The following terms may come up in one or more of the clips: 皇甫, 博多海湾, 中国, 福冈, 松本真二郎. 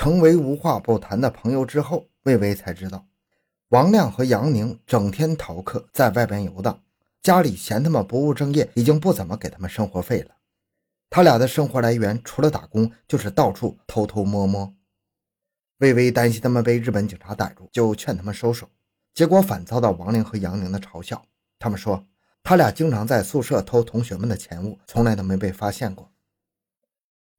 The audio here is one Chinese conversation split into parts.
成为无话不谈的朋友之后，魏巍才知道王亮和杨宁整天逃课，在外边游荡，家里嫌他们不务正业，已经不怎么给他们生活费了。他俩的生活来源除了打工，就是到处偷偷摸摸。魏巍担心他们被日本警察逮住，就劝他们收手，结果反遭到王亮和杨宁的嘲笑。他们说他俩经常在宿舍偷同学们的钱物，从来都没被发现过。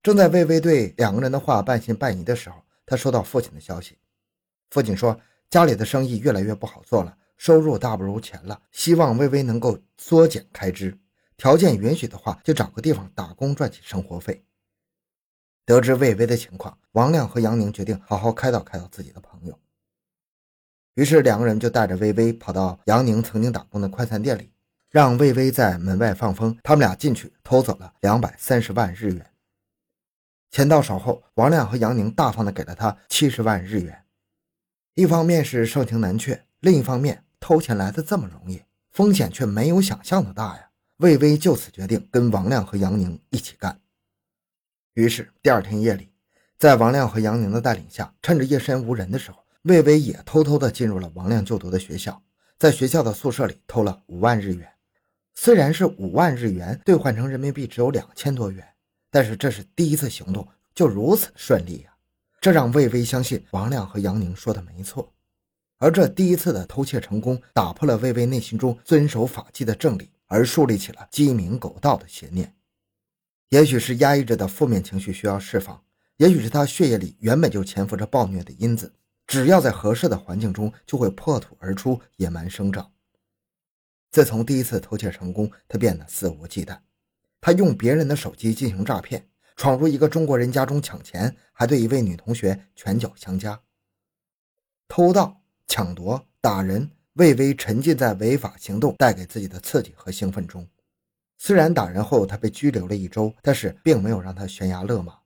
正在魏巍对两个人的话半信半疑的时候，他收到父亲的消息。父亲说家里的生意越来越不好做了，收入大不如前了，希望魏巍能够缩减开支，条件允许的话就找个地方打工赚起生活费。得知魏巍的情况，王亮和杨宁决定好好开导开导自己的朋友。于是两个人就带着魏巍跑到杨宁曾经打工的快餐店里，让魏巍在门外放风，他们俩进去偷走了230万日元。钱到手后，王亮和杨宁大方地给了他70万日元。一方面是盛情难却，另一方面偷钱来得这么容易，风险却没有想象的大呀。魏巍就此决定跟王亮和杨宁一起干。于是第二天夜里，在王亮和杨宁的带领下，趁着夜深无人的时候，魏巍也偷偷地进入了王亮就读的学校，在学校的宿舍里偷了5万日元。虽然是5万日元，兑换成人民币只有2000多元，但是这是第一次行动就如此顺利啊！这让魏巍相信王亮和杨宁说的没错，而这第一次的偷窃成功，打破了魏巍内心中遵守法纪的正理，而树立起了鸡鸣狗盗的邪念。也许是压抑着的负面情绪需要释放，也许是他血液里原本就潜伏着暴虐的因子，只要在合适的环境中就会破土而出，野蛮生长。自从第一次偷窃成功，他变得肆无忌惮。他用别人的手机进行诈骗，闯入一个中国人家中抢钱，还对一位女同学拳脚相加。偷盗、抢夺、打人，魏巍沉浸在违法行动带给自己的刺激和兴奋中。虽然打人后他被拘留了1周，但是并没有让他悬崖勒马。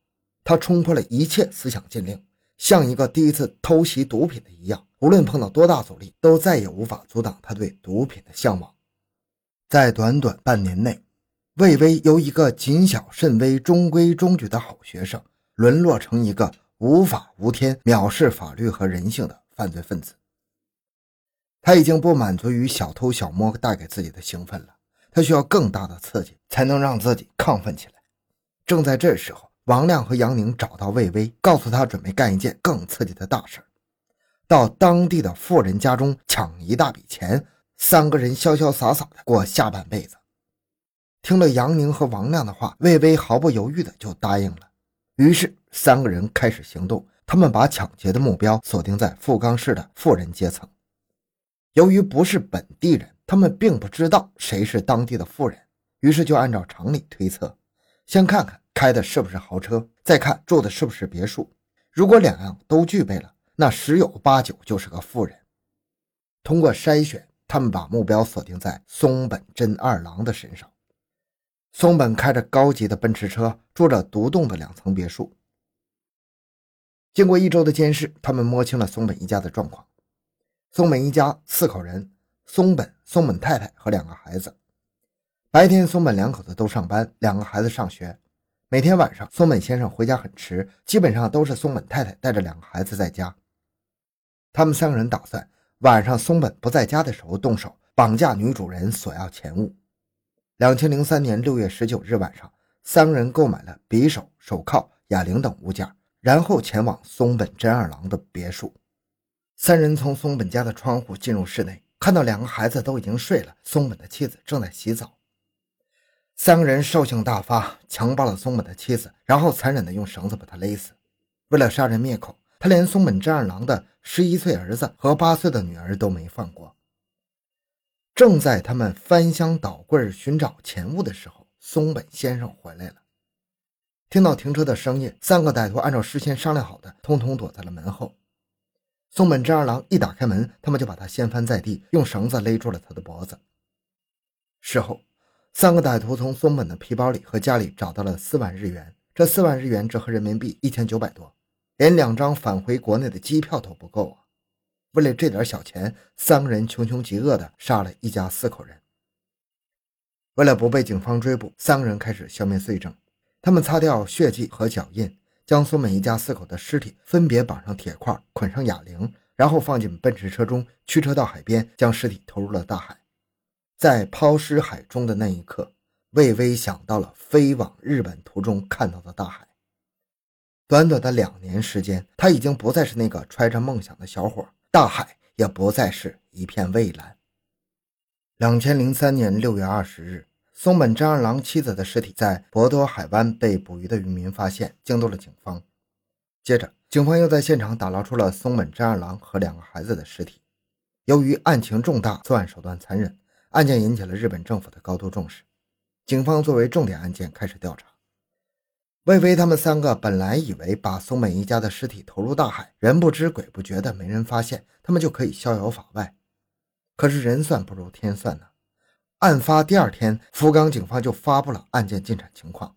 他冲破了一切思想禁令，像一个第一次偷袭毒品的一样，无论碰到多大阻力，都再也无法阻挡他对毒品的向往。在短短半年内，魏巍由一个谨小慎微、中规中矩的好学生，沦落成一个无法无天、藐视法律和人性的犯罪分子。他已经不满足于小偷小摸带给自己的兴奋了，他需要更大的刺激，才能让自己亢奋起来。正在这时候，王亮和杨宁找到魏巍，告诉他准备干一件更刺激的大事，到当地的富人家中抢一大笔钱，三个人潇潇洒洒地过下半辈子。听了杨宁和王亮的话，魏巍毫不犹豫的就答应了。于是三个人开始行动，他们把抢劫的目标锁定在富冈市的富人阶层。由于不是本地人，他们并不知道谁是当地的富人，于是就按照常理推测，先看看开的是不是豪车，再看住的是不是别墅。如果两样都具备了，那十有八九就是个富人。通过筛选，他们把目标锁定在松本真二郎的身上。松本开着高级的奔驰车，住着独栋的2层别墅。经过1周的监视，他们摸清了松本一家的状况。松本一家4口人，松本太太和2个孩子。白天松本2口子都上班，2个孩子上学。每天晚上松本先生回家很迟，基本上都是松本太太带着2个孩子在家。他们3个人打算晚上松本不在家的时候动手绑架女主人索要钱物。2003年6月19日晚上，3人购买了匕首、手铐、哑铃等物件，然后前往松本真二郎的别墅。3人从松本家的窗户进入室内，看到2个孩子都已经睡了，松本的妻子正在洗澡。3人兽性大发，强暴了松本的妻子，然后残忍地用绳子把她勒死。为了杀人灭口，他连松本真二郎的11岁儿子和8岁的女儿都没放过。正在他们翻箱倒柜寻找钱物的时候，松本先生回来了。听到停车的声音，3个歹徒按照事先商量好的，通通躲在了门后。松本真二郎一打开门，他们就把他掀翻在地，用绳子勒住了他的脖子。事后，3个歹徒从松本的皮包里和家里找到了4万日元，这4万日元折合人民币1900多，连2张返回国内的机票都不够啊。为了这点小钱，3人穷凶极恶地杀了一家4口人。为了不被警方追捕，3人开始消灭罪证。他们擦掉血迹和脚印，将苏美一家四口的尸体分别绑上铁块，捆上哑铃，然后放进奔驰车中，驱车到海边，将尸体投入了大海。在抛尸海中的那一刻，魏巍想到了飞往日本途中看到的大海。短短的2年时间，他已经不再是那个揣着梦想的小伙，大海也不再是一片蔚蓝。2003年6月20日，松本真二郎妻子的尸体在博多海湾被捕鱼的渔民发现，惊动了警方。接着警方又在现场打捞出了松本真二郎和2个孩子的尸体。由于案情重大，作案手段残忍，案件引起了日本政府的高度重视。警方作为重点案件开始调查。魏巍他们3个本来以为把松本一家的尸体投入大海，人不知鬼不觉的没人发现，他们就可以逍遥法外。可是人算不如天算呢。案发第2天，福冈警方就发布了案件进展情况。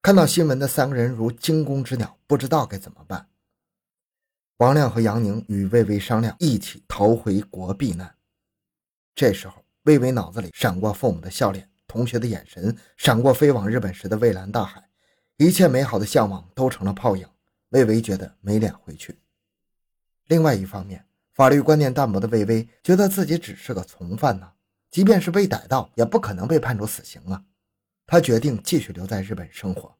看到新闻的3个人如惊弓之鸟，不知道该怎么办。王亮和杨宁与魏巍商量一起逃回国避难。这时候魏巍脑子里闪过父母的笑脸，同学的眼神，闪过飞往日本时的蔚蓝大海，一切美好的向往都成了泡影。魏巍觉得没脸回去。另外一方面，法律观念淡薄的魏巍觉得自己只是个从犯呢，即便是被逮到也不可能被判处死刑啊。他决定继续留在日本生活。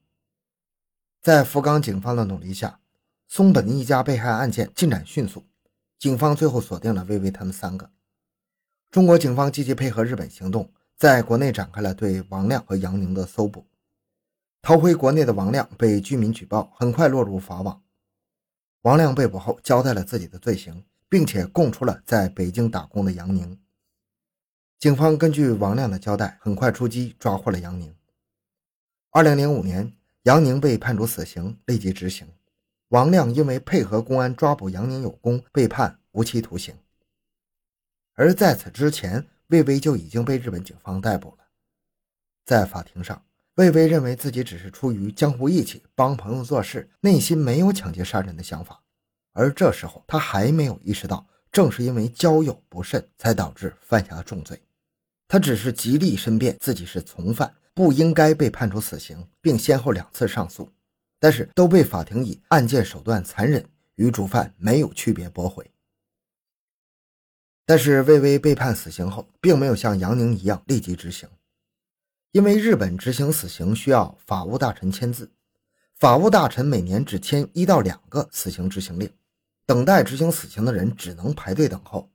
在福冈警方的努力下，松本一家被害案件进展迅速，警方最后锁定了魏巍他们3个。中国警方积极配合日本行动，在国内展开了对王亮和杨宁的搜捕。逃回国内的王亮被居民举报，很快落入法网。王亮被捕后交代了自己的罪行，并且供出了在北京打工的杨宁。警方根据王亮的交代，很快出击抓获了杨宁。2005年，杨宁被判处死刑，立即执行。王亮因为配合公安抓捕杨宁有功，被判无期徒刑。而在此之前，魏巍就已经被日本警方逮捕了。在法庭上，魏巍认为自己只是出于江湖义气帮朋友做事，内心没有抢劫杀人的想法。而这时候他还没有意识到，正是因为交友不慎才导致犯下重罪。他只是极力申辩自己是从犯，不应该被判处死刑，并先后2次上诉，但是都被法庭以案件手段残忍与主犯没有区别驳回。但是魏巍被判死刑后，并没有像杨宁一样立即执行，因为日本执行死刑需要法务大臣签字，法务大臣每年只签1到2个死刑执行令，等待执行死刑的人只能排队等候。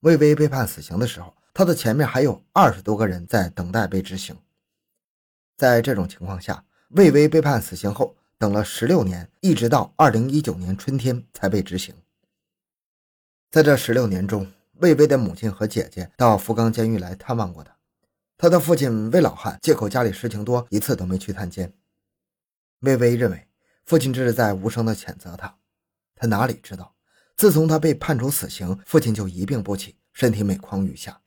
魏巍被判死刑的时候，他的前面还有20多个人在等待被执行。在这种情况下，魏巍被判死刑后等了16年，一直到2019年春天才被执行。在这16年中，魏巍的母亲和姐姐到福冈监狱来探望过他。他的父亲魏老汉借口家里事情多，一次都没去探监。魏巍认为父亲这是在无声地谴责他。他哪里知道，自从他被判处死刑，父亲就一病不起，身体每况愈下。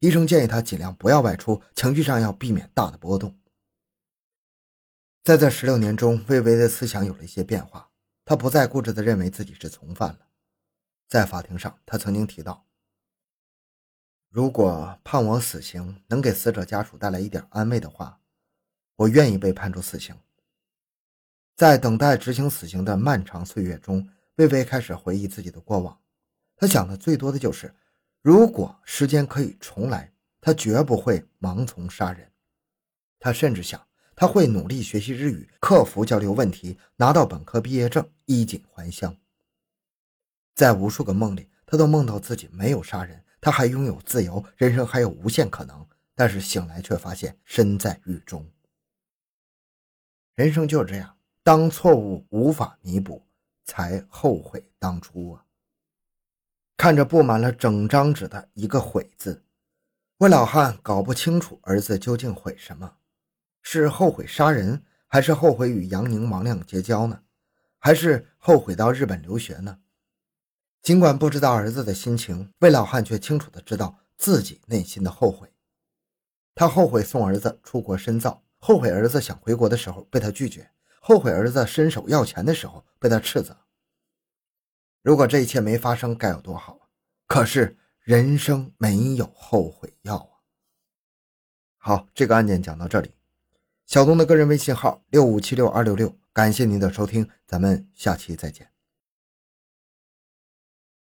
医生建议他尽量不要外出，情绪上要避免大的波动。在这16年中，魏巍的思想有了一些变化，他不再固执地认为自己是从犯了。在法庭上，他曾经提到，如果判我死刑能给死者家属带来一点安慰的话，我愿意被判处死刑。在等待执行死刑的漫长岁月中，魏巍开始回忆自己的过往。他想的最多的就是，如果时间可以重来，他绝不会盲从杀人。他甚至想，他会努力学习日语，克服交流问题，拿到本科毕业证，衣锦还乡。在无数个梦里，他都梦到自己没有杀人，他还拥有自由，人生还有无限可能，但是醒来却发现身在狱中。人生就是这样，当错误无法弥补，才后悔当初啊。看着布满了整张纸的一个悔字，魏老汉搞不清楚儿子究竟悔什么，是后悔杀人，还是后悔与杨宁王亮结交呢？还是后悔到日本留学呢？尽管不知道儿子的心情，魏老汉却清楚地知道自己内心的后悔。他后悔送儿子出国深造，后悔儿子想回国的时候被他拒绝，后悔儿子伸手要钱的时候被他斥责。如果这一切没发生该有多好，可是人生没有后悔药啊。好，这个案件讲到这里。小东的个人微信号 6576266感谢您的收听，咱们下期再见。